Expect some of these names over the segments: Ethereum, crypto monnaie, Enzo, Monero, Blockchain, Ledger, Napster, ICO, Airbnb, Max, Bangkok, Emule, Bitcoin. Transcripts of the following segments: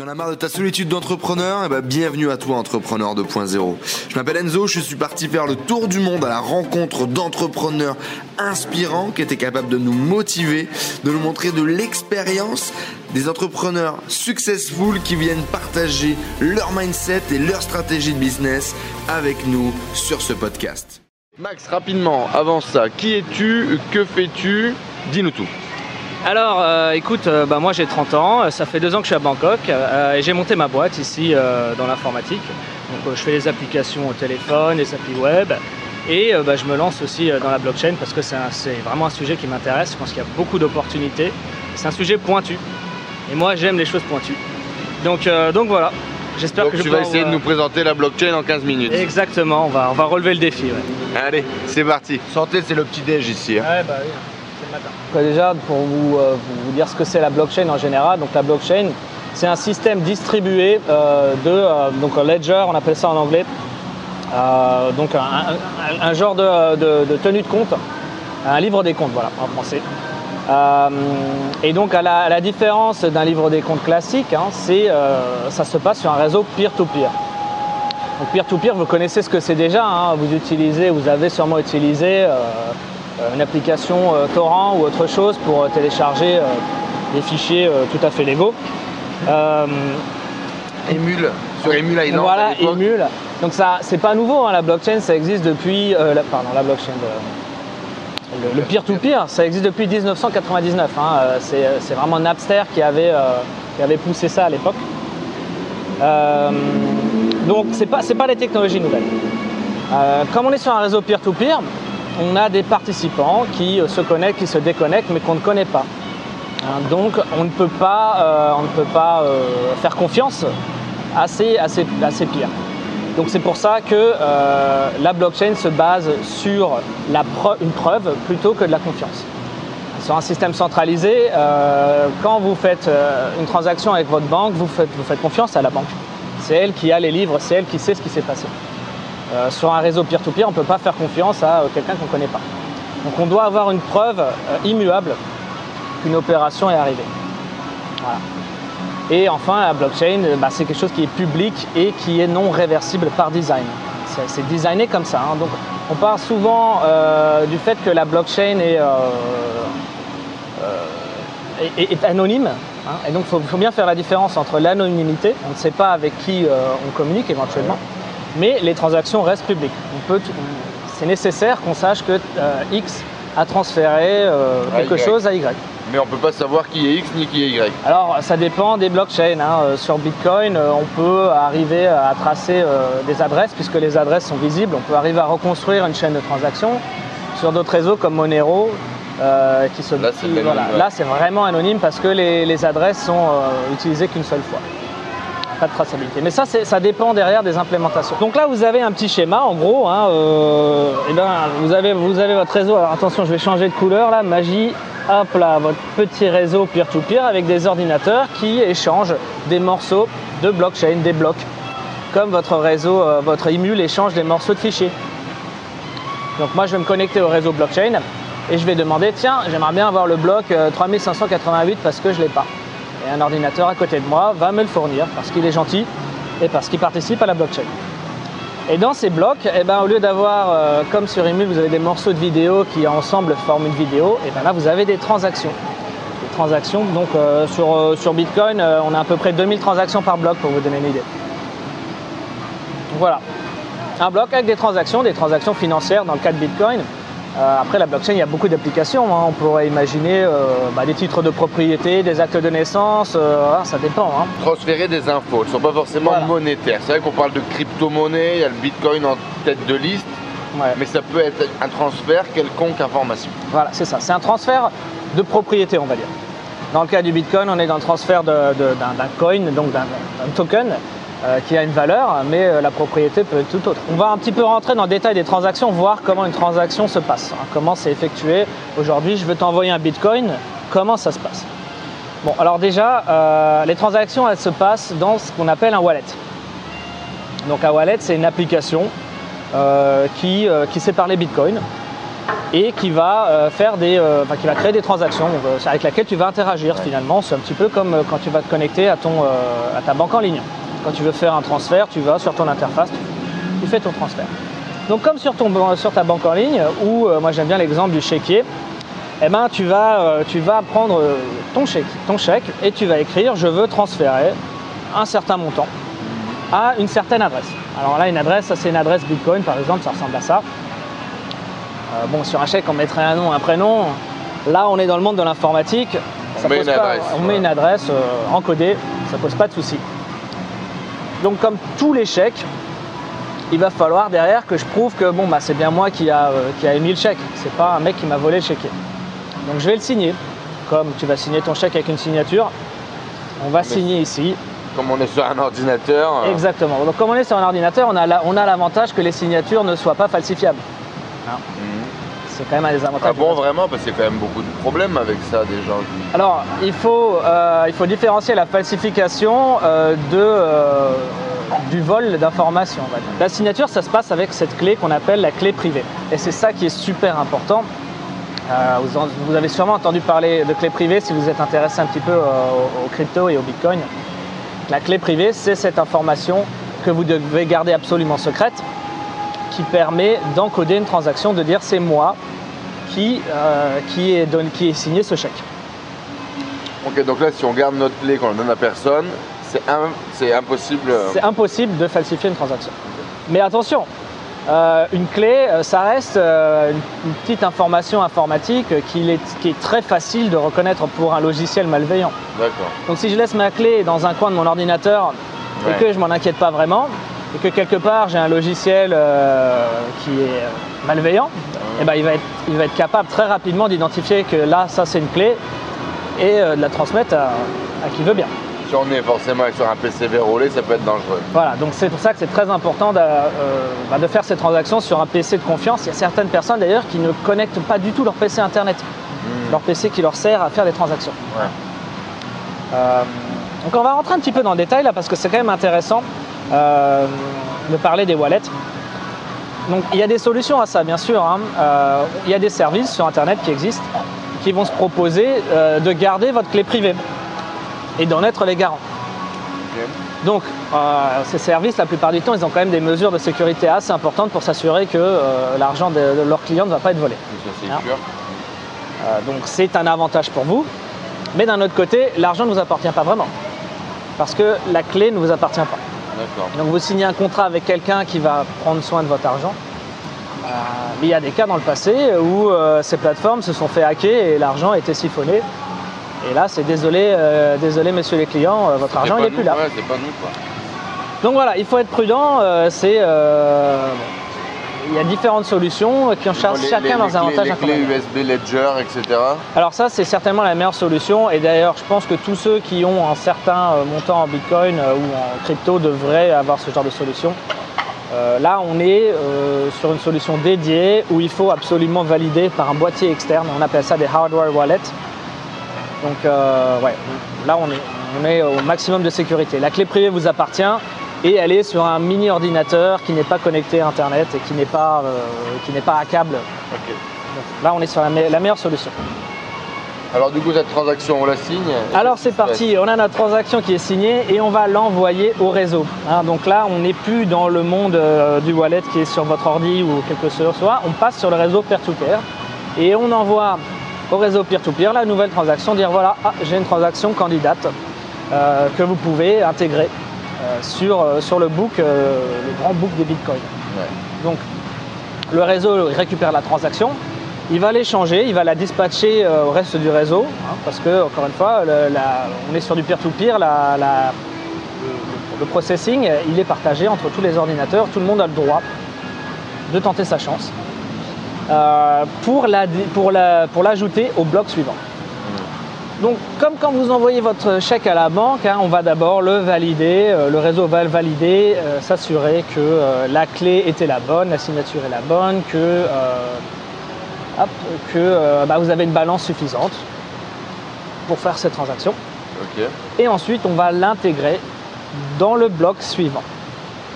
Tu en as marre de ta solitude d'entrepreneur? Eh ben, bienvenue à toi, Entrepreneur 2.0. Je m'appelle Enzo, je suis parti faire le tour du monde à la rencontre d'entrepreneurs inspirants qui étaient capables de nous motiver, de nous montrer de l'expérience, des entrepreneurs successful qui viennent partager leur mindset et leur stratégie de business avec nous sur ce podcast. Max, rapidement, avant ça, qui es-tu? Que fais-tu? Dis-nous tout. Alors écoute, moi j'ai 30 ans, ça fait 2 ans que je suis à Bangkok et j'ai monté ma boîte ici dans l'informatique. Donc je fais les applications au téléphone, les applis web et je me lance aussi dans la blockchain parce que c'est vraiment un sujet qui m'intéresse. Je pense qu'il y a beaucoup d'opportunités. C'est un sujet pointu et moi j'aime les choses pointues. Donc voilà, j'espère que tu vas essayer de nous présenter la blockchain en 15 minutes. Exactement, on va relever le défi. Ouais. Allez, c'est parti. Santé, c'est le petit déj ici. Hein. Ouais, bah, oui. Déjà, pour vous dire ce que c'est la blockchain en général, donc la blockchain, c'est un système distribué donc Ledger, on appelle ça en anglais, donc un genre de tenue de compte, un livre des comptes, voilà, en français. Et donc, à la différence d'un livre des comptes classique, hein, ça se passe sur un réseau peer-to-peer. Donc peer-to-peer, vous connaissez ce que c'est déjà, hein, vous avez sûrement utilisé une application torrent ou autre chose pour télécharger des fichiers tout à fait légaux. Emule, sur Emule Island. Voilà, Emule. Donc ça, c'est pas nouveau, hein, la blockchain, ça existe depuis... le peer-to-peer, ça existe depuis 1999. Hein, c'est vraiment Napster qui avait poussé ça à l'époque. Donc c'est pas les technologies nouvelles. Comme on est sur un réseau peer-to-peer, on a des participants qui se connectent, qui se déconnectent, mais qu'on ne connaît pas. Donc on ne peut pas faire confiance à ces peers. Donc c'est pour ça que la blockchain se base sur une preuve plutôt que de la confiance. Sur un système centralisé, quand vous faites une transaction avec votre banque, vous faites confiance à la banque. C'est elle qui a les livres, c'est elle qui sait ce qui s'est passé. Sur un réseau peer-to-peer, on ne peut pas faire confiance à quelqu'un qu'on ne connaît pas. Donc on doit avoir une preuve immuable qu'une opération est arrivée. Voilà. Et enfin, la blockchain, c'est quelque chose qui est public et qui est non réversible par design. C'est designé comme ça. Hein. Donc on parle souvent du fait que la blockchain est anonyme. Hein. Et donc il faut bien faire la différence entre l'anonymité, on ne sait pas avec qui on communique éventuellement, mais les transactions restent publiques. C'est nécessaire qu'on sache que X a transféré quelque chose à Y. Mais on ne peut pas savoir qui est X ni qui est Y. Alors ça dépend des blockchains. Hein. Sur Bitcoin, on peut arriver à tracer des adresses, puisque les adresses sont visibles. On peut arriver à reconstruire une chaîne de transactions. Sur d'autres réseaux comme Monero, là c'est vraiment anonyme parce que les adresses sont utilisées qu'une seule fois. Pas de traçabilité. Mais ça dépend derrière des implémentations. Donc là, vous avez un petit schéma, en gros. Hein, vous avez votre réseau. Alors attention, je vais changer de couleur, là, magie. Hop là, votre petit réseau peer-to-peer avec des ordinateurs qui échangent des morceaux de blockchain, des blocs. Comme votre réseau, votre Emule échange des morceaux de fichiers. Donc moi, je vais me connecter au réseau blockchain et je vais demander, tiens, j'aimerais bien avoir le bloc 3588 parce que je ne l'ai pas. Et un ordinateur à côté de moi va me le fournir parce qu'il est gentil et parce qu'il participe à la blockchain. Et dans ces blocs, au lieu d'avoir, comme sur Emule, vous avez des morceaux de vidéo qui ensemble forment une vidéo, là vous avez des transactions. Des transactions, donc sur Bitcoin, on a à peu près 2000 transactions par bloc pour vous donner une idée. Voilà, un bloc avec des transactions financières dans le cas de Bitcoin. Après la blockchain, il y a beaucoup d'applications. Hein. On pourrait imaginer des titres de propriété, des actes de naissance, ça dépend. Hein. Transférer des infos, elles ne sont pas forcément monétaires. C'est vrai qu'on parle de crypto-monnaie, il y a le Bitcoin en tête de liste, mais ça peut être un transfert quelconque information. Voilà, c'est ça. C'est un transfert de propriété, on va dire. Dans le cas du Bitcoin, on est dans le transfert d'un coin, donc d'un token. Qui a une valeur, mais la propriété peut être tout autre. On va un petit peu rentrer dans le détail des transactions, voir comment une transaction se passe, hein, comment c'est effectué. Aujourd'hui, je veux t'envoyer un Bitcoin, comment ça se passe? Bon, alors déjà, les transactions, elles se passent dans ce qu'on appelle un wallet. Donc un wallet, c'est une application qui sépare les Bitcoins et qui va faire des, qui va créer des transactions avec laquelle tu vas interagir finalement. C'est un petit peu comme quand tu vas te connecter à ton, à ta banque en ligne. Quand tu veux faire un transfert, tu vas sur ton interface, tu fais ton transfert. Donc comme sur ta banque en ligne, où moi j'aime bien l'exemple du chéquier, eh ben, tu vas prendre ton chèque et tu vas écrire « je veux transférer un certain montant à une certaine adresse ». Alors là, une adresse, ça c'est une adresse Bitcoin par exemple, ça ressemble à ça. Bon, sur un chèque, on mettrait un nom, un prénom. Là, on est dans le monde de l'informatique. On met une adresse encodée, ça ne pose pas de souci. Donc comme tous les chèques, il va falloir derrière que je prouve que bon, bah, c'est bien moi qui a émis le chèque. C'est pas un mec qui m'a volé le chéquier. Donc je vais le signer. Comme tu vas signer ton chèque avec une signature, on va signer ici. Comme on est sur un ordinateur. Exactement. Donc comme on est sur un ordinateur, on a l'avantage que les signatures ne soient pas falsifiables. C'est quand même un des avantages. Ah bon, vraiment? Parce qu'il y a quand même beaucoup de problèmes avec ça, des gens qui... Alors, il faut différencier la falsification du vol d'informations. La signature, ça se passe avec cette clé qu'on appelle la clé privée. Et c'est ça qui est super important. Vous avez sûrement entendu parler de clé privée si vous êtes intéressé un petit peu aux crypto et au Bitcoin. La clé privée, c'est cette information que vous devez garder absolument secrète, qui permet d'encoder une transaction, de dire c'est moi qui ai signé ce chèque. Ok, donc là si on garde notre clé, qu'on ne donne à personne, c'est impossible. C'est impossible de falsifier une transaction. Mais attention, une clé, ça reste une petite information informatique qui est très facile de reconnaître pour un logiciel malveillant. D'accord. Donc si je laisse ma clé dans un coin de mon ordinateur et que je m'en inquiète pas vraiment, et que quelque part j'ai un logiciel qui est malveillant, et ben il va être capable très rapidement d'identifier que là, ça c'est une clé, et de la transmettre à qui veut bien. Si on est forcément sur un PC verrouillé, ça peut être dangereux. Voilà, donc c'est pour ça que c'est très important de faire ces transactions sur un PC de confiance. Il y a certaines personnes d'ailleurs qui ne connectent pas du tout leur PC Internet, leur PC qui leur sert à faire des transactions. Ouais. Donc on va rentrer un petit peu dans le détail là, parce que c'est quand même intéressant. De parler des wallets. Donc il y a des solutions à ça bien sûr, hein. Il y a des services sur internet qui existent qui vont se proposer de garder votre clé privée et d'en être les garants. Donc ces services la plupart du temps ils ont quand même des mesures de sécurité assez importantes pour s'assurer que l'argent de leurs clients ne va pas être volé. Donc c'est un avantage pour vous, mais d'un autre côté l'argent ne vous appartient pas vraiment parce que la clé ne vous appartient pas. Donc vous signez un contrat avec quelqu'un qui va prendre soin de votre argent. Mais il y a des cas dans le passé où ces plateformes se sont fait hacker et l'argent a été siphonné. Et là c'est désolé messieurs les clients, votre argent il n'est plus là. Ouais, c'est pas nous, quoi. Donc voilà, il faut être prudent. Il y a différentes solutions qui en chargent chacun dans un avantage informatique. Les clés USB, Ledger, etc. Alors ça, c'est certainement la meilleure solution. Et d'ailleurs, je pense que tous ceux qui ont un certain montant en Bitcoin ou en crypto devraient avoir ce genre de solution. Là, on est sur une solution dédiée où il faut absolument valider par un boîtier externe. On appelle ça des hardware wallets. Donc là, on est au maximum de sécurité. La clé privée vous appartient. Et elle est sur un mini ordinateur qui n'est pas connecté à internet et qui n'est pas hackable. Okay. Donc là on est sur la meilleure solution. Alors du coup cette transaction on la signe? Alors c'est parti, on a notre transaction qui est signée et on va l'envoyer au réseau. Hein, donc là on n'est plus dans le monde du wallet qui est sur votre ordi ou quelque chose, soit on passe sur le réseau peer-to-peer et on envoie au réseau peer-to-peer la nouvelle transaction, dire voilà, j'ai une transaction candidate que vous pouvez intégrer. Sur le book, le grand book des bitcoins. Ouais. Donc le réseau récupère la transaction, il va l'échanger, il va la dispatcher au reste du réseau, hein, parce que encore une fois, on est sur du peer-to-peer, le processing il est partagé entre tous les ordinateurs, tout le monde a le droit de tenter sa chance pour l'ajouter au bloc suivant. Donc, comme quand vous envoyez votre chèque à la banque, hein, on va d'abord le valider, le réseau va le valider, s'assurer que la clé était la bonne, la signature est la bonne, que vous avez une balance suffisante pour faire cette transaction. Okay. Et ensuite, on va l'intégrer dans le bloc suivant.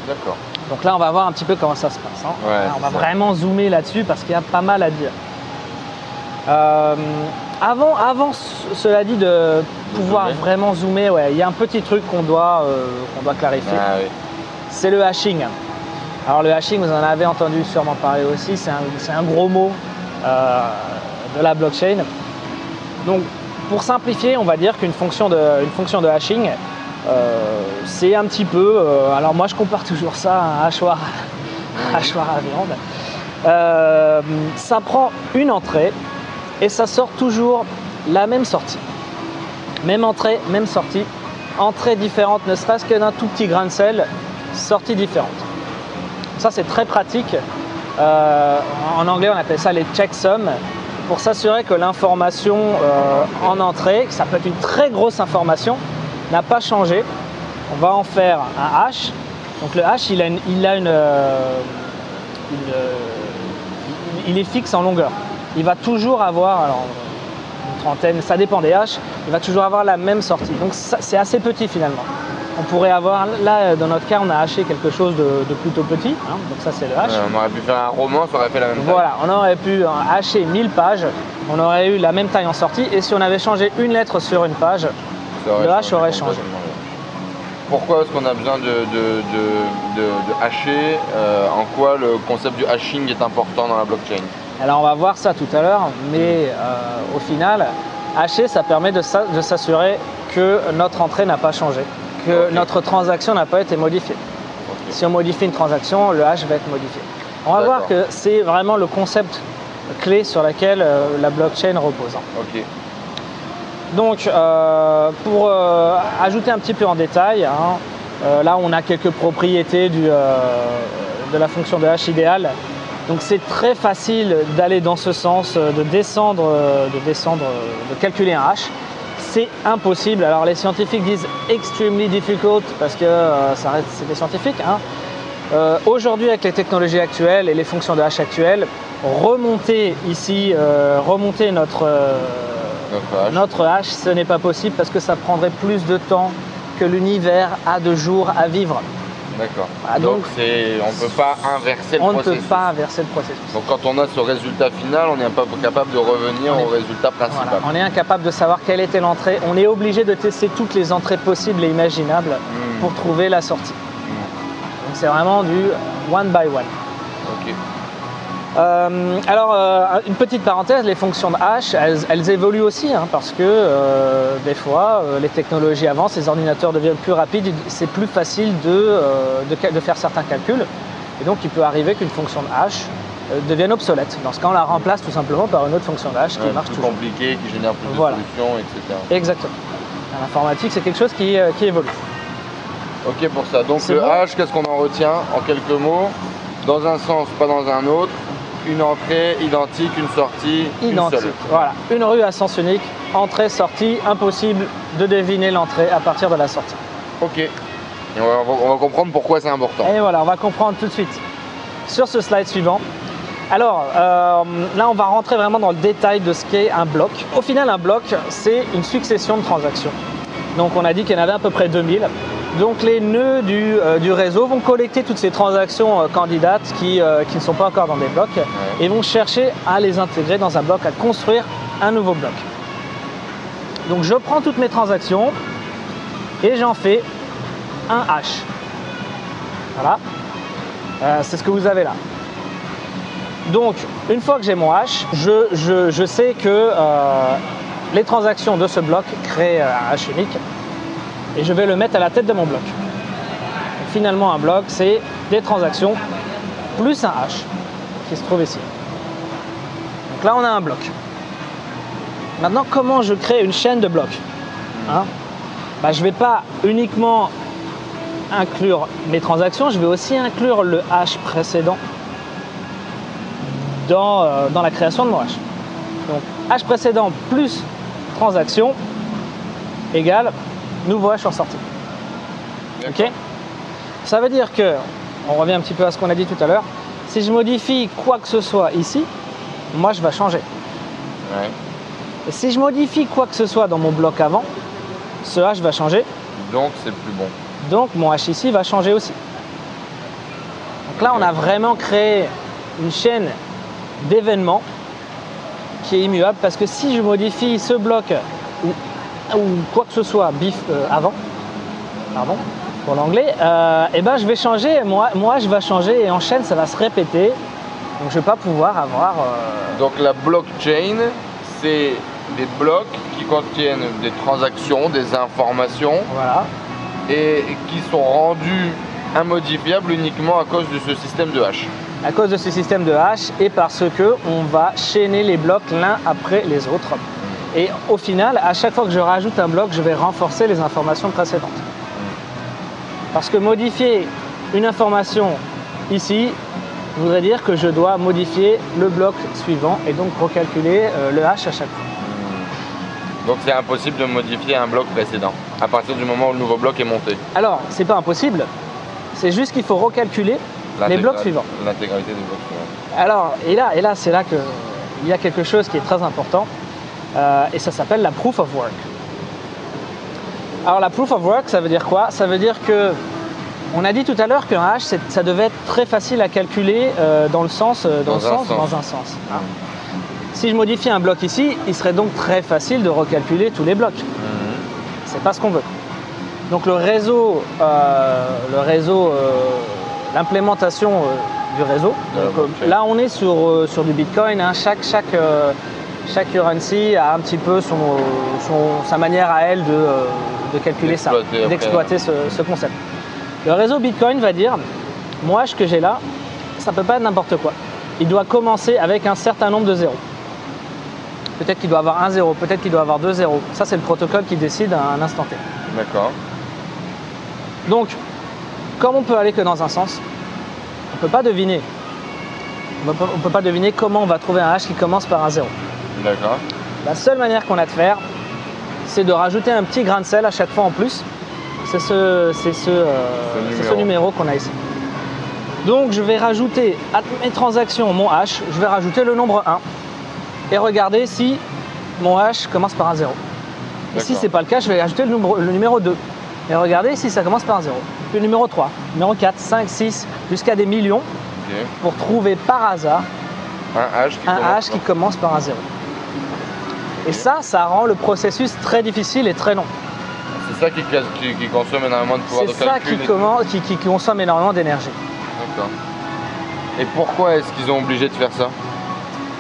D'accord. Donc là, on va voir un petit peu comment ça se passe. Hein. Ouais, là, on va vraiment zoomer là-dessus parce qu'il y a pas mal à dire. Avant cela dit, de pouvoir vraiment zoomer, il y a un petit truc qu'on doit clarifier. Ah, oui. C'est le hashing. Alors le hashing, vous en avez entendu sûrement parler aussi, c'est un gros mot de la blockchain. Donc pour simplifier, on va dire qu'une fonction de hashing, c'est un petit peu, alors moi je compare toujours ça à un hachoir à viande. Ça prend une entrée et ça sort toujours la même sortie. Même entrée, même sortie. Entrée différente, ne serait-ce que d'un tout petit grain de sel, sortie différente. Ça c'est très pratique. En anglais on appelle ça les checksums, pour s'assurer que l'information en entrée, ça peut être une très grosse information, n'a pas changé. On va en faire un hash. Donc le hash il est fixe en longueur. Il va toujours avoir, alors une trentaine, ça dépend des hashes, il va toujours avoir la même sortie. Donc c'est assez petit finalement. On pourrait avoir, là dans notre cas on a hashé quelque chose de plutôt petit, hein, donc ça c'est le hash. On aurait pu faire un roman, ça aurait fait la même taille. Voilà, on aurait pu hasher 1000 pages, on aurait eu la même taille en sortie, et si on avait changé une lettre sur une page, le hash aurait changé. Pourquoi est-ce qu'on a besoin de hasher en quoi le concept du hashing est important dans la blockchain? Alors on va voir ça tout à l'heure, mais au final, hasher ça permet de s'assurer que notre entrée n'a pas changé, que notre transaction n'a pas été modifiée. Si on modifie une transaction, le hash va être modifié. On va voir que c'est vraiment le concept clé sur lequel la blockchain repose. Okay. Donc, pour ajouter un petit peu en détail, hein, là on a quelques propriétés de la fonction de hash idéale. Donc c'est très facile d'aller dans ce sens, de descendre, de calculer un hash. C'est impossible. Alors les scientifiques disent extremely difficult parce que c'est des scientifiques. Hein. Aujourd'hui, avec les technologies actuelles et les fonctions de hash actuelles, remonter ici, notre hash, ce n'est pas possible parce que ça prendrait plus de temps que l'univers a de jours à vivre. D'accord. Ah, donc on ne peut pas inverser le processus. On ne peut pas inverser le processus. Donc quand on a ce résultat final, on n'est pas capable de revenir au résultat principal. Voilà, on est incapable de savoir quelle était l'entrée. On est obligé de tester toutes les entrées possibles et imaginables pour trouver la sortie. Donc c'est vraiment du one by one. Ok. Une petite parenthèse, les fonctions de hash, elles évoluent aussi hein, parce que des fois, les technologies avancent, les ordinateurs deviennent plus rapides, c'est plus facile de faire certains calculs. Et donc, il peut arriver qu'une fonction de hash devienne obsolète. Dans ce cas, on la remplace tout simplement par une autre fonction de hash qui marche toujours. Plus compliquée, qui génère plus de solutions, etc. Exactement. L'informatique, c'est quelque chose qui évolue. Ok pour ça. Donc, le hash, qu'est-ce qu'on en retient en quelques mots? Dans un sens, pas dans un autre. Une entrée identique, une sortie identique. Une seule. Voilà, une rue à sens unique, entrée, sortie, impossible de deviner l'entrée à partir de la sortie. Ok, et on va comprendre pourquoi c'est important. Et voilà, on va comprendre tout de suite sur ce slide suivant. Alors là, on va rentrer vraiment dans le détail de ce qu'est un bloc. Au final, un bloc, c'est une succession de transactions. Donc on a dit qu'il y en avait à peu près 2000. Donc les nœuds du réseau vont collecter toutes ces transactions candidates qui ne sont pas encore dans des blocs et vont chercher à les intégrer dans un bloc, à construire un nouveau bloc. Donc je prends toutes mes transactions et j'en fais un hash. Voilà, c'est ce que vous avez là. Donc une fois que j'ai mon hash, je sais que les transactions de ce bloc créent un hash unique. Et je vais le mettre à la tête de mon bloc. Donc finalement, un bloc, c'est des transactions plus un hash qui se trouve ici. Donc là, on a un bloc. Maintenant, comment je crée une chaîne de blocs hein? Je ne vais pas uniquement inclure mes transactions, je vais aussi inclure le hash précédent dans la création de mon hash. Donc, hash précédent plus transaction égale nouveau hash en sortie. Ok. Ça veut dire que, on revient un petit peu à ce qu'on a dit tout à l'heure, si je modifie quoi que ce soit ici, moi je vais changer. Ouais. Et si je modifie quoi que ce soit dans mon bloc avant, ce hash va changer. Donc c'est plus bon. Donc mon hash ici va changer aussi. Donc là, on a vraiment créé une chaîne d'événements qui est immuable, parce que si je modifie ce bloc ou quoi que ce soit avant, pour l'anglais, eh ben je vais changer, moi je vais changer, et en chaîne ça va se répéter, donc je vais pas pouvoir avoir… Donc la blockchain, c'est des blocs qui contiennent des transactions, des informations, voilà, et qui sont rendus immodifiables uniquement à cause de ce système de hash. À cause de ce système de hash, et parce que on va chaîner les blocs l'un après les autres. Et au final, à chaque fois que je rajoute un bloc, je vais renforcer les informations précédentes. Parce que modifier une information ici voudrait dire que je dois modifier le bloc suivant et donc recalculer le hash à chaque fois. Donc c'est impossible de modifier un bloc précédent à partir du moment où le nouveau bloc est monté. Alors, c'est pas impossible, c'est juste qu'il faut recalculer les blocs suivants. L'intégralité des blocs suivants. Alors, et là c'est là qu'il y a quelque chose qui est très important, et ça s'appelle la proof of work. Alors la proof of work, ça veut dire quoi? Ça veut dire que, on a dit tout à l'heure qu'un hash, ça devait être très facile à calculer dans un sens. Hein. Si je modifie un bloc ici, il serait donc très facile de recalculer tous les blocs. C'est pas ce qu'on veut. Donc l'implémentation du réseau. Donc, là on est sur du Bitcoin, hein. Chaque currency a un petit peu sa manière à elle de calculer ça, d'exploiter ce concept. Le réseau Bitcoin va dire, moi ce que j'ai là, ça ne peut pas être n'importe quoi. Il doit commencer avec un certain nombre de zéros. Peut-être qu'il doit avoir un zéro, peut-être qu'il doit avoir deux zéros. Ça c'est le protocole qui décide à un instant T. D'accord. Donc, comme on peut aller que dans un sens, on ne peut pas deviner. On ne peut pas deviner comment on va trouver un hash qui commence par un zéro. D'accord. La seule manière qu'on a de faire, c'est de rajouter un petit grain de sel à chaque fois en plus. C'est ce numéro qu'on a ici. Donc je vais rajouter à mes transactions mon hash, je vais rajouter le nombre 1 et regarder si mon hash commence par un 0. Et si ce n'est pas le cas, je vais ajouter le numéro 2 et regarder si ça commence par un 0. Puis le numéro 3, numéro 4, 5, 6, jusqu'à des millions, okay, pour trouver par hasard un hash qui commence par un 0. Et ça rend le processus très difficile et très long. C'est ça qui consomme énormément de pouvoir de calcul. C'est ça qui consomme énormément d'énergie. D'accord. Et pourquoi est-ce qu'ils ont obligé de faire ça?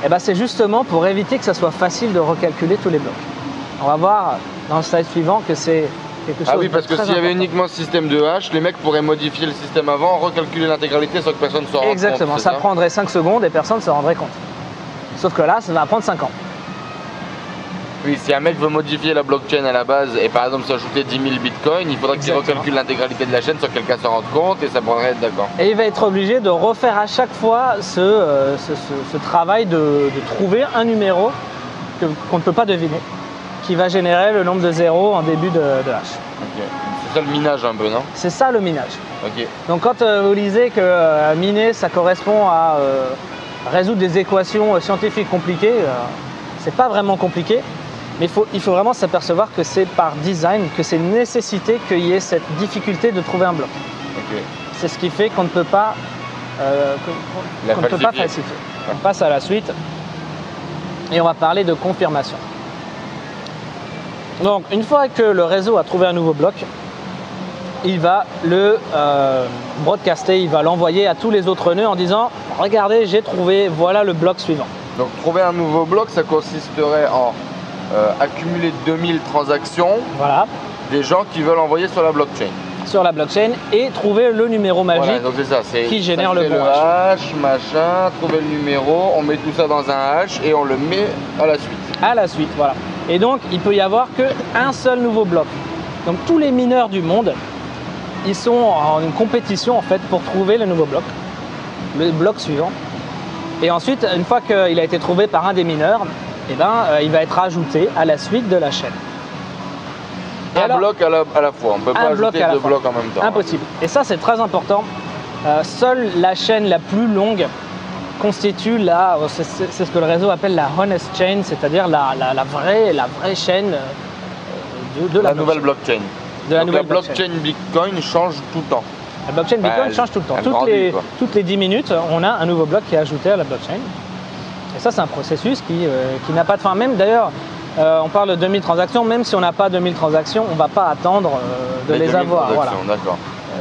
Eh ben, c'est justement pour éviter que ça soit facile de recalculer tous les blocs. On va voir dans le slide suivant que c'est quelque chose de très important. Ah oui, parce que s'il y avait uniquement ce système de hash, les mecs pourraient modifier le système avant, recalculer l'intégralité sans que personne ne s'en rende compte. Exactement, ça prendrait 5 secondes et personne ne se rendrait compte. Sauf que là, ça va prendre 5 ans. Oui, si un mec veut modifier la blockchain à la base et par exemple s'ajouter 10 000 bitcoins, il faudra qu'il recalcule l'intégralité de la chaîne sans que quelqu'un s'en rende compte et ça prendrait être d'accord. Et il va être obligé de refaire à chaque fois ce travail de trouver un numéro qu'on ne peut pas deviner, qui va générer le nombre de zéros en début de hash. Okay. C'est ça le minage un peu, non? C'est ça le minage. Okay. Donc quand vous lisez que miner ça correspond à résoudre des équations scientifiques compliquées, c'est pas vraiment compliqué. Mais il faut vraiment s'apercevoir que c'est par design, que c'est une nécessité qu'il y ait cette difficulté de trouver un bloc. Okay. C'est ce qui fait qu'on ne peut pas falsifier. On passe à la suite et on va parler de confirmation. Donc une fois que le réseau a trouvé un nouveau bloc, il va le broadcaster, il va l'envoyer à tous les autres nœuds en disant « Regardez, j'ai trouvé, voilà le bloc suivant ». Donc trouver un nouveau bloc, ça consisterait en… accumuler 2000 transactions, voilà, des gens qui veulent envoyer sur la blockchain. Sur la blockchain et trouver le numéro magique, voilà, ça, qui génère le bon hash. Machin, trouver le numéro, on met tout ça dans un hash et on le met à la suite. À la suite, voilà. Et donc, il peut y avoir qu'un seul nouveau bloc. Donc, tous les mineurs du monde, ils sont en une compétition en fait pour trouver le nouveau bloc, le bloc suivant. Et ensuite, une fois qu'il a été trouvé par un des mineurs, eh ben, il va être ajouté à la suite de la chaîne. Un bloc à la fois, on ne peut pas ajouter deux blocs en même temps. Impossible. Et ça, c'est très important. Seule la chaîne la plus longue constitue c'est ce que le réseau appelle la honest chain, c'est-à-dire la vraie chaîne de la nouvelle blockchain. Donc la blockchain Bitcoin change tout le temps. La blockchain Bitcoin change tout le temps. Toutes les 10 minutes, on a un nouveau bloc qui est ajouté à la blockchain. Et ça, c'est un processus qui n'a pas de fin. Même d'ailleurs, on parle de 2000 transactions. Même si on n'a pas 2000 transactions, on ne va pas attendre de les avoir. Voilà.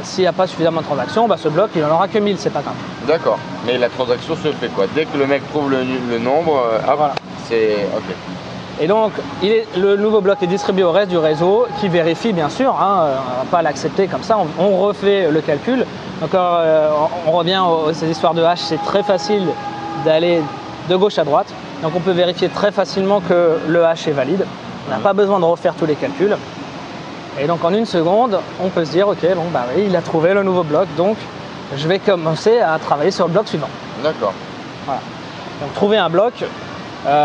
S'il n'y a pas suffisamment de transactions, bah, ce bloc, il n'en aura que 1000, c'est pas grave. D'accord. Mais la transaction se fait quoi? Dès que le mec trouve le nombre, voilà. C'est OK. Et donc, le nouveau bloc est distribué au reste du réseau, qui vérifie bien sûr, hein, on ne va pas l'accepter comme ça, on refait le calcul. Encore, on revient à ces histoires de hash, c'est très facile d'aller de gauche à droite. Donc on peut vérifier très facilement que le hash est valide. On n'a pas besoin de refaire tous les calculs. Et donc en une seconde, on peut se dire, ok, bon, bah oui, il a trouvé le nouveau bloc, donc je vais commencer à travailler sur le bloc suivant. D'accord. Voilà. Donc trouver un bloc,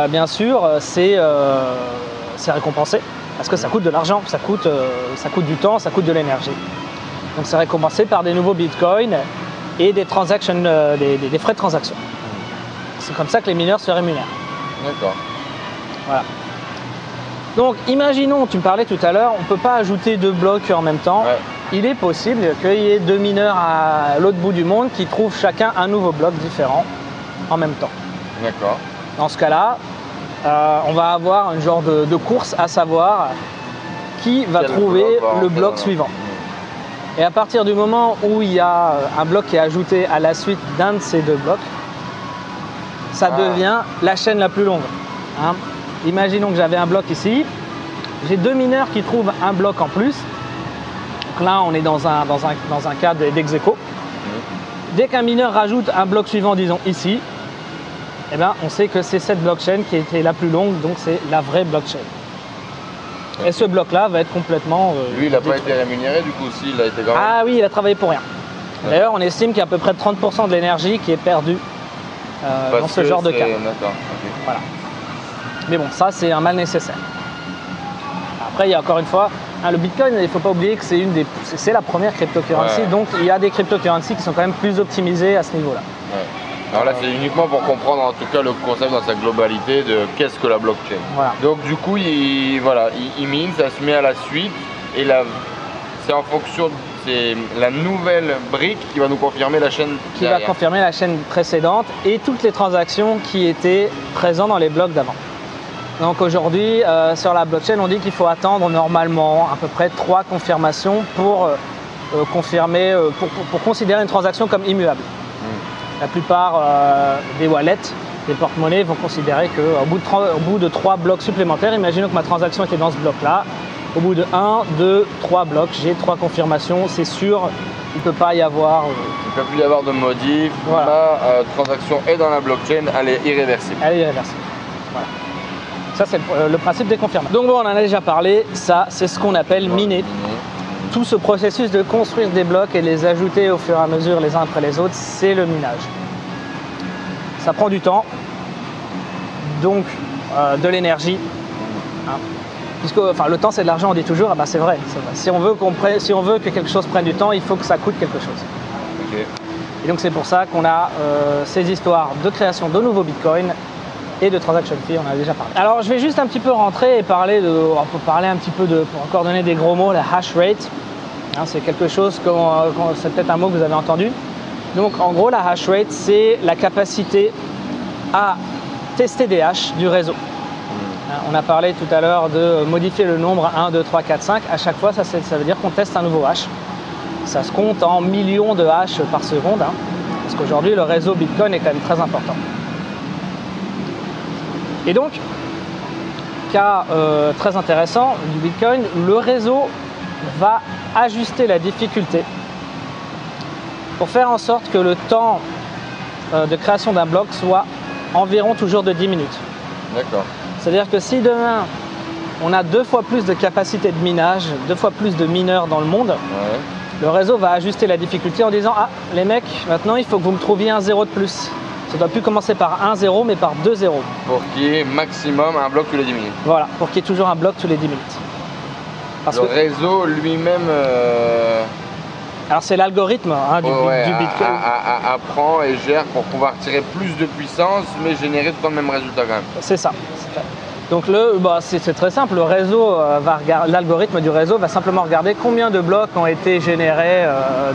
bien sûr, c'est récompensé, parce que ça coûte de l'argent, ça coûte du temps, ça coûte de l'énergie. Donc c'est récompensé par des nouveaux bitcoins et des frais de transaction. C'est comme ça que les mineurs se rémunèrent. D'accord. Voilà. Donc imaginons, tu me parlais tout à l'heure, on ne peut pas ajouter deux blocs en même temps. Ouais. Il est possible qu'il y ait deux mineurs à l'autre bout du monde qui trouvent chacun un nouveau bloc différent en même temps. D'accord. Dans ce cas-là, on va avoir une genre de course à savoir qui va trouver le bloc suivant. Et à partir du moment où il y a un bloc qui est ajouté à la suite d'un de ces deux blocs, ça devient la chaîne la plus longue. Hein. Imaginons que j'avais un bloc ici, j'ai deux mineurs qui trouvent un bloc en plus. Donc là, on est dans un cas d'ex-aequo. Dès qu'un mineur rajoute un bloc suivant, disons ici, eh bien, on sait que c'est cette blockchain qui était la plus longue, donc c'est la vraie blockchain. Okay. Et ce bloc-là va être complètement... lui, il n'a pas été rémunéré, du coup, s'il a été gardé. Ah oui, il a travaillé pour rien. Ouais. D'ailleurs, on estime qu'il y a à peu près 30% de l'énergie qui est perdue dans ce genre de cas. D'accord. Okay. Voilà. Mais bon, ça, c'est un mal nécessaire. Après, il y a encore une fois, hein, le Bitcoin, il ne faut pas oublier que c'est la première cryptocurrency, donc il y a des cryptocurrencies qui sont quand même plus optimisées à ce niveau-là. Ouais. Alors là, c'est uniquement pour comprendre en tout cas le concept dans sa globalité de qu'est-ce que la blockchain. Voilà. Donc du coup, il mine, ça se met à la suite et c'est en fonction... C'est la nouvelle brique qui va nous confirmer la chaîne derrière. Qui va confirmer la chaîne précédente et toutes les transactions qui étaient présentes dans les blocs d'avant. Donc aujourd'hui, sur la blockchain, on dit qu'il faut attendre normalement à peu près 3 confirmations pour considérer une transaction comme immuable. La plupart des wallets, des porte-monnaies vont considérer qu'au bout de 3 blocs supplémentaires, imaginons que ma transaction était dans ce bloc-là, au bout de 1, 2, 3 blocs, j'ai 3 confirmations, c'est sûr, il ne peut pas y avoir... Il ne peut plus y avoir de modif, voilà. La transaction est dans la blockchain, elle est irréversible. Elle est irréversible, voilà. Ça c'est le principe des confirmations. Donc bon, on en a déjà parlé, ça c'est ce qu'on appelle miner. Tout ce processus de construire des blocs et les ajouter au fur et à mesure les uns après les autres, c'est le minage. Ça prend du temps, donc de l'énergie. Hein. Puisque enfin, le temps c'est de l'argent, on dit toujours, ah ben, c'est vrai. Si on veut que quelque chose prenne du temps, il faut que ça coûte quelque chose. Okay. Et donc c'est pour ça qu'on a ces histoires de création de nouveaux bitcoins et de transaction fee, on en a déjà parlé. Alors je vais juste un petit peu rentrer et parler un petit peu de, pour encore donner des gros mots, la hash rate. Hein, c'est quelque chose, c'est peut-être un mot que vous avez entendu. Donc en gros la hash rate c'est la capacité à tester des hashes du réseau. Hein, on a parlé tout à l'heure de modifier le nombre 1, 2, 3, 4, 5. À chaque fois ça veut dire qu'on teste un nouveau hash. Ça se compte en millions de hashes par seconde. Hein, parce qu'aujourd'hui le réseau Bitcoin est quand même très important. Et donc, cas très intéressant du Bitcoin, le réseau va ajuster la difficulté pour faire en sorte que le temps de création d'un bloc soit environ toujours de 10 minutes. D'accord. C'est-à-dire que si demain, on a 2 fois plus de capacité de minage, 2 fois plus de mineurs dans le monde, le réseau va ajuster la difficulté en disant « Ah, les mecs, maintenant il faut que vous me trouviez un 0 de plus ». Ça ne doit plus commencer par 1-0 mais par 2-0. Pour qu'il y ait maximum un bloc tous les 10 minutes. Voilà, pour qu'il y ait toujours un bloc tous les 10 minutes. Parce que le réseau lui-même... Alors c'est l'algorithme hein, du Bitcoin. Apprend et gère pour pouvoir tirer plus de puissance mais générer tout le même résultat quand même. C'est ça. Donc c'est très simple, le réseau l'algorithme du réseau va simplement regarder combien de blocs ont été générés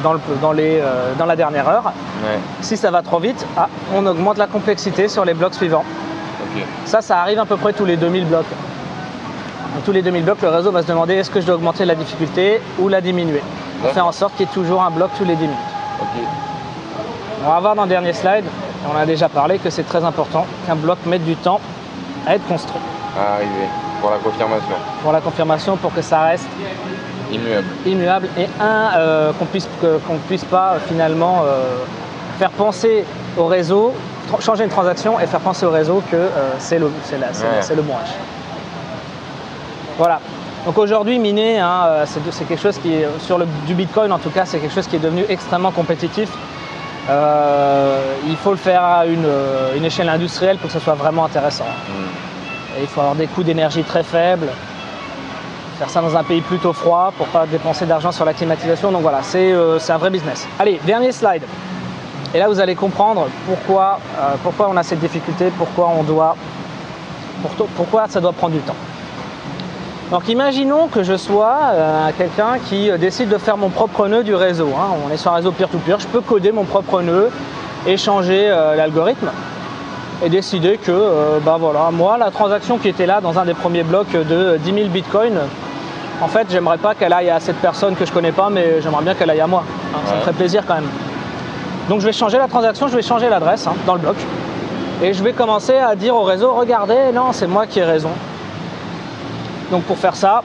dans la dernière heure. Ouais. Si ça va trop vite, on augmente la complexité sur les blocs suivants. Okay. Ça arrive à peu près tous les 2000 blocs. Donc, tous les 2000 blocs, le réseau va se demander est-ce que je dois augmenter la difficulté ou la diminuer. On fait en sorte qu'il y ait toujours un bloc tous les 10 minutes. Okay. On va voir dans le dernier slide, on a déjà parlé que c'est très important qu'un bloc mette du temps à être construit. À arriver, pour la confirmation. Pour la confirmation, pour que ça reste immuable. Immuable et qu'on puisse pas finalement faire penser au réseau, changer une transaction et faire penser au réseau que c'est le bon hash. Voilà. Donc aujourd'hui, miner, c'est quelque chose qui, sur du Bitcoin en tout cas, c'est quelque chose qui est devenu extrêmement compétitif. Il faut le faire à une échelle industrielle pour que ce soit vraiment intéressant. Et il faut avoir des coûts d'énergie très faibles, faire ça dans un pays plutôt froid pour pas dépenser d'argent sur la climatisation. Donc voilà, c'est un vrai business. Allez, dernier slide. Et là, vous allez comprendre pourquoi on a cette difficulté, pourquoi ça doit prendre du temps. Donc imaginons que je sois quelqu'un qui décide de faire mon propre nœud du réseau. Hein. On est sur un réseau peer-to-peer, je peux coder mon propre nœud, échanger l'algorithme et décider que moi, la transaction qui était là dans un des premiers blocs de 10 000 bitcoins, en fait, j'aimerais pas qu'elle aille à cette personne que je connais pas, mais j'aimerais bien qu'elle aille à moi. Hein. Ça me ferait plaisir quand même. Donc je vais changer la transaction, je vais changer l'adresse dans le bloc et je vais commencer à dire au réseau, regardez, non, c'est moi qui ai raison. Donc pour faire ça,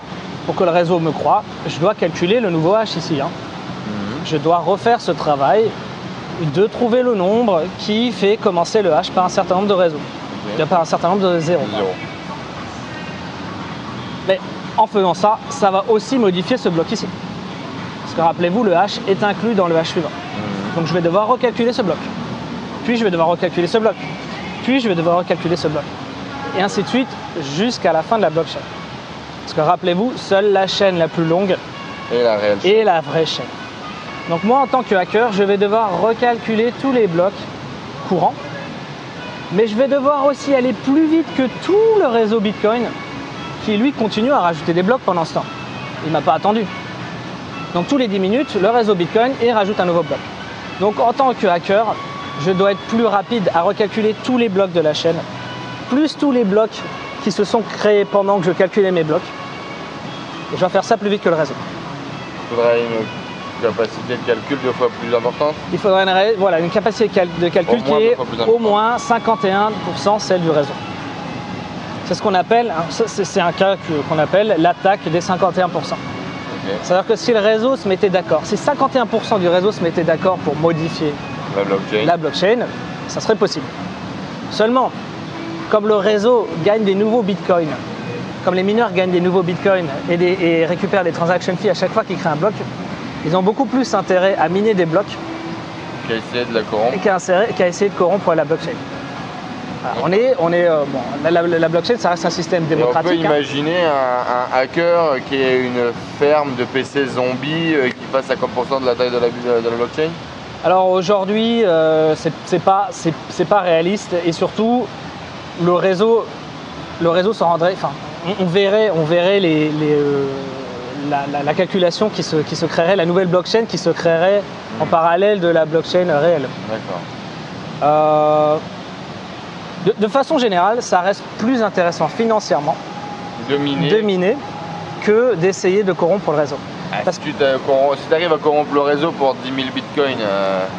pour que le réseau me croie, je dois calculer le nouveau hash ici. Hein. Je dois refaire ce travail de trouver le nombre qui fait commencer le hash par un certain nombre de réseaux, par un certain nombre de zéros. Mais en faisant ça, ça va aussi modifier ce bloc ici. Parce que rappelez-vous, le hash est inclus dans le hash suivant. Donc je vais devoir recalculer ce bloc. Puis je vais devoir recalculer ce bloc. Puis je vais devoir recalculer ce bloc. Et ainsi de suite jusqu'à la fin de la blockchain. Parce que rappelez-vous, seule la chaîne la plus longue est la vraie chaîne. Donc moi, en tant que hacker, je vais devoir recalculer tous les blocs courants, mais je vais devoir aussi aller plus vite que tout le réseau Bitcoin qui, lui, continue à rajouter des blocs pendant ce temps. Il ne m'a pas attendu. Donc tous les 10 minutes, le réseau Bitcoin rajoute un nouveau bloc. Donc en tant que hacker, je dois être plus rapide à recalculer tous les blocs de la chaîne, plus tous les blocs qui se sont créés pendant que je calculais mes blocs. Et je vais faire ça plus vite que le réseau. Il faudrait une capacité de calcul 2 fois plus importante. Il faudrait une capacité de calcul qui est au moins 51% celle du réseau. C'est ce qu'on appelle, c'est un cas qu'on appelle l'attaque des 51%. Okay. C'est-à-dire que si le réseau se mettait d'accord, si 51% du réseau se mettait d'accord pour modifier la blockchain, ça serait possible. Seulement, comme le réseau gagne des nouveaux bitcoins, comme les mineurs gagnent des nouveaux bitcoins et récupèrent des transaction fees à chaque fois qu'ils créent un bloc, ils ont beaucoup plus intérêt à miner des blocs qu'à essayer de la corrompre. La blockchain. Alors, la blockchain, ça reste un système démocratique. Et on peut imaginer un hacker qui est une ferme de PC zombies qui passe à 50% de la taille de la blockchain. Alors aujourd'hui, c'est pas réaliste et surtout, le réseau s'en rendrait, on verrait la calculation qui se créerait, la nouvelle blockchain qui se créerait en parallèle de la blockchain réelle. D'accord. De façon générale, ça reste plus intéressant financièrement de miner que d'essayer de corrompre le réseau. Parce que si tu arrives à corrompre le réseau pour 10 000 bitcoins...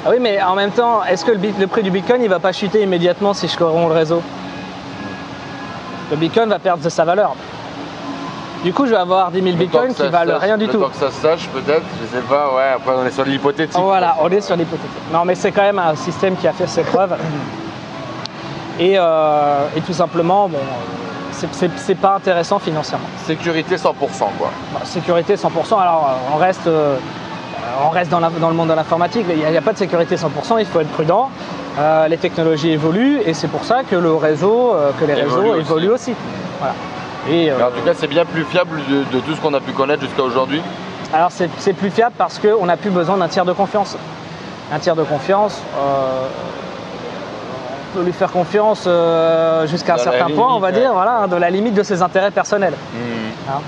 Ah oui, mais en même temps, est-ce que le prix du bitcoin ne va pas chuter immédiatement si je corromps le réseau ? Le bitcoin va perdre de sa valeur. Du coup, je vais avoir 10 000 bitcoins qui valent rien du tout. Le temps que ça se sache, peut-être, je sais pas, ouais, après on est sur l'hypothétique. Voilà, on est sur l'hypothétique. Non, mais c'est quand même un système qui a fait ses preuves. Et tout simplement, bon, c'est pas intéressant financièrement. Sécurité 100%, quoi. Bah, sécurité 100%, alors on reste dans le monde de l'informatique, mais il n'y a pas de sécurité 100%, il faut être prudent. Les technologies évoluent et c'est pour ça que les réseaux évoluent aussi. Voilà. Mais en tout cas, c'est bien plus fiable de tout ce qu'on a pu connaître jusqu'à aujourd'hui. Alors c'est plus fiable parce qu'on n'a plus besoin d'un tiers de confiance. Un tiers de confiance, lui faire confiance jusqu'à un certain point, on va dire, voilà, de la limite de ses intérêts personnels. Hein.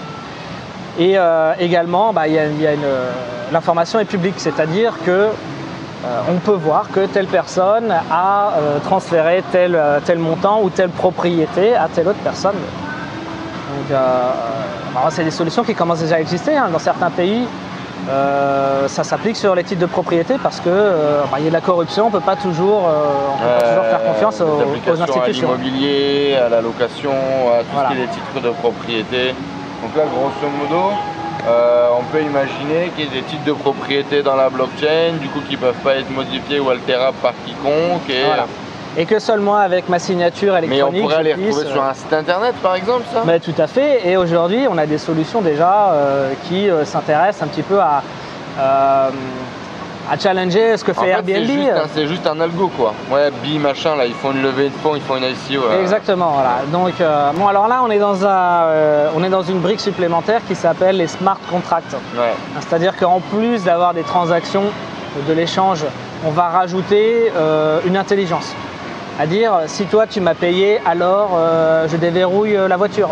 Et également, bah, l'information est publique, c'est-à-dire que on peut voir que telle personne a transféré tel montant ou telle propriété à telle autre personne. Donc, c'est des solutions qui commencent déjà à exister, hein. Dans certains pays. Ça s'applique sur les titres de propriété parce que y a de la corruption, on ne peut pas toujours faire confiance aux institutions. À l'immobilier, à la location, à tout ce qui est des titres de propriété. Donc là, grosso modo, on peut imaginer qu'il y ait des titres de propriété dans la blockchain, du coup qui ne peuvent pas être modifiés ou altérables par quiconque. Et, et que seulement avec ma signature électronique. Mais on pourrait les retrouver sur un site internet par exemple, ça ? Mais tout à fait, et aujourd'hui on a des solutions déjà qui s'intéressent un petit peu à challenger ce que fait Airbnb. C'est juste un algo quoi. Ouais, ils font une levée de fonds, ils font une ICO. Exactement, voilà. Donc, bon, alors là on est dans une brique supplémentaire qui s'appelle les smart contracts. Ouais. C'est-à-dire qu'en plus d'avoir des transactions de l'échange, on va rajouter une intelligence. À dire, si toi tu m'as payé, alors je déverrouille la voiture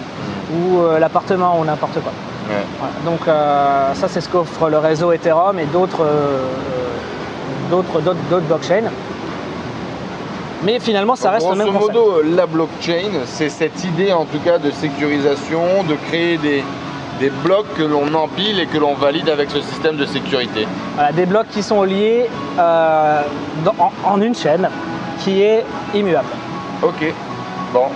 ou l'appartement ou n'importe quoi. Ouais. Ouais, donc ça c'est ce qu'offre le réseau Ethereum et d'autres blockchains. Mais finalement ça reste le même concept. Grosso modo, la blockchain, c'est cette idée en tout cas de sécurisation, de créer des blocs que l'on empile et que l'on valide avec ce système de sécurité. Voilà, des blocs qui sont liés en une chaîne qui est immuable. Ok, bon,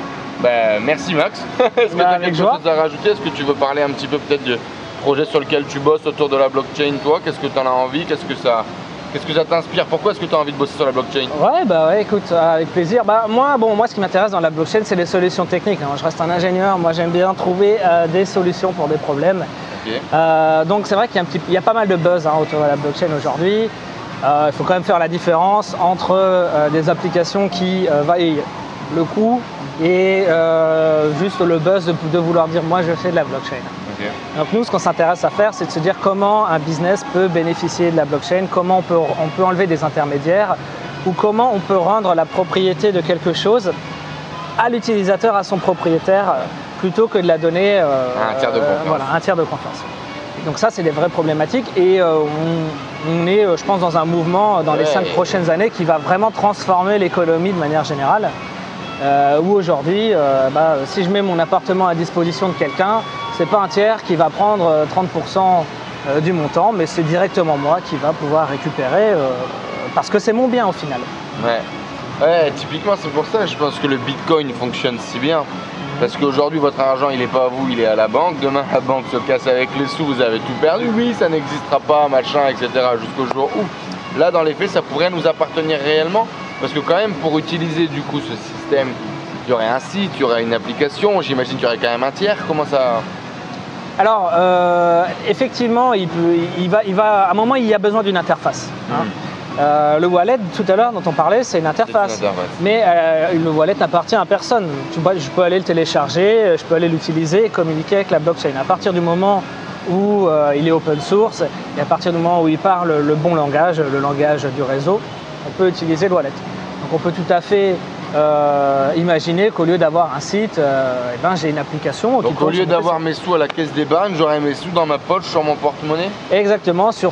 merci Max. Est-ce que tu as quelque chose à rajouter? Est-ce que tu veux parler un petit peu peut-être du projet sur lequel tu bosses autour de la blockchain, toi? Qu'est-ce que tu en as envie? Qu'est-ce que ça t'inspire? Pourquoi est-ce que tu as envie de bosser sur la blockchain? Ouais, écoute, avec plaisir. Moi, ce qui m'intéresse dans la blockchain, c'est les solutions techniques. Hein. Je reste un ingénieur, moi j'aime bien trouver des solutions pour des problèmes. Okay. Donc c'est vrai qu'il y a pas mal de buzz autour de la blockchain aujourd'hui. Il faut quand même faire la différence entre des applications qui valent le coup et juste le buzz de vouloir dire « moi je fais de la blockchain ». Okay. Donc nous, ce qu'on s'intéresse à faire, c'est de se dire comment un business peut bénéficier de la blockchain, comment on peut enlever des intermédiaires ou comment on peut rendre la propriété de quelque chose à l'utilisateur, à son propriétaire, plutôt que de la donner à un tiers de confiance. Voilà, un tiers de confiance. Donc ça, c'est des vraies problématiques et on est, je pense, dans un mouvement dans les 5 prochaines années qui va vraiment transformer l'économie de manière générale. Où aujourd'hui, si je mets mon appartement à disposition de quelqu'un, c'est pas un tiers qui va prendre 30% du montant, mais c'est directement moi qui va pouvoir récupérer parce que c'est mon bien au final. Ouais, typiquement c'est pour ça je pense que le Bitcoin fonctionne si bien. Parce qu'aujourd'hui, votre argent, il n'est pas à vous, il est à la banque. Demain, la banque se casse avec les sous, vous avez tout perdu. Oui, ça n'existera pas, machin, etc. jusqu'au jour où. Là, dans les faits, ça pourrait nous appartenir réellement. Parce que quand même, pour utiliser du coup ce système, il y aurait un site, il y aurait une application. J'imagine qu'il y aurait quand même un tiers. Comment ça... Alors, effectivement, à un moment, il y a besoin d'une interface. Hein. Le wallet, tout à l'heure, dont on parlait, c'est une interface. Mais le wallet n'appartient à personne. Je peux aller le télécharger, je peux aller l'utiliser et communiquer avec la blockchain. À partir du moment où il est open source et à partir du moment où il parle le bon langage, le langage du réseau, on peut utiliser le wallet. Donc on peut tout à fait imaginer qu'au lieu d'avoir un site, j'ai une application. Donc au lieu d'avoir mes sous à la caisse des banques, j'aurais mes sous dans ma poche, sur mon porte-monnaie. Exactement, ça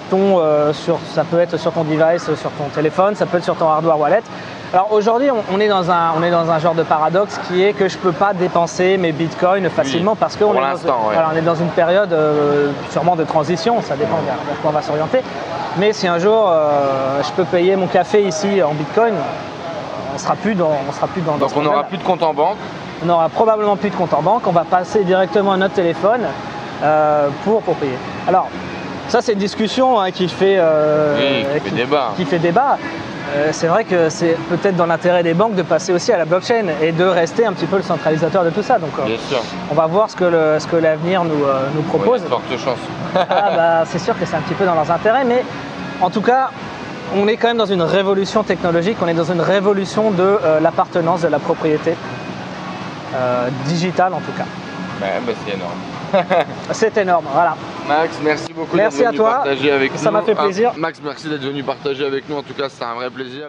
peut être sur ton device, sur ton téléphone, ça peut être sur ton hardware wallet. Alors aujourd'hui, on est dans un genre de paradoxe qui est que je ne peux pas dépenser mes bitcoins facilement parce qu'on est dans une période sûrement de transition, ça dépend vers quoi on va s'orienter. Mais si un jour je peux payer mon café ici en bitcoin, on sera plus dans. Donc on n'aura plus de compte en banque. On n'aura probablement plus de compte en banque. On va passer directement à notre téléphone pour payer. Alors ça c'est une discussion qui fait débat. Qui fait débat. C'est vrai que c'est peut-être dans l'intérêt des banques de passer aussi à la blockchain et de rester un petit peu le centralisateur de tout ça. Donc on va voir ce que l'avenir nous propose. Ouais, forte chance. C'est sûr que c'est un petit peu dans leurs intérêts, mais en tout cas. On est quand même dans une révolution technologique, on est dans une révolution de l'appartenance, de la propriété, digitale en tout cas. C'est énorme. C'est énorme, voilà. Max, merci beaucoup d'être venu partager avec nous. Ça m'a fait plaisir. Max, merci d'être venu partager avec nous, en tout cas c'est un vrai plaisir.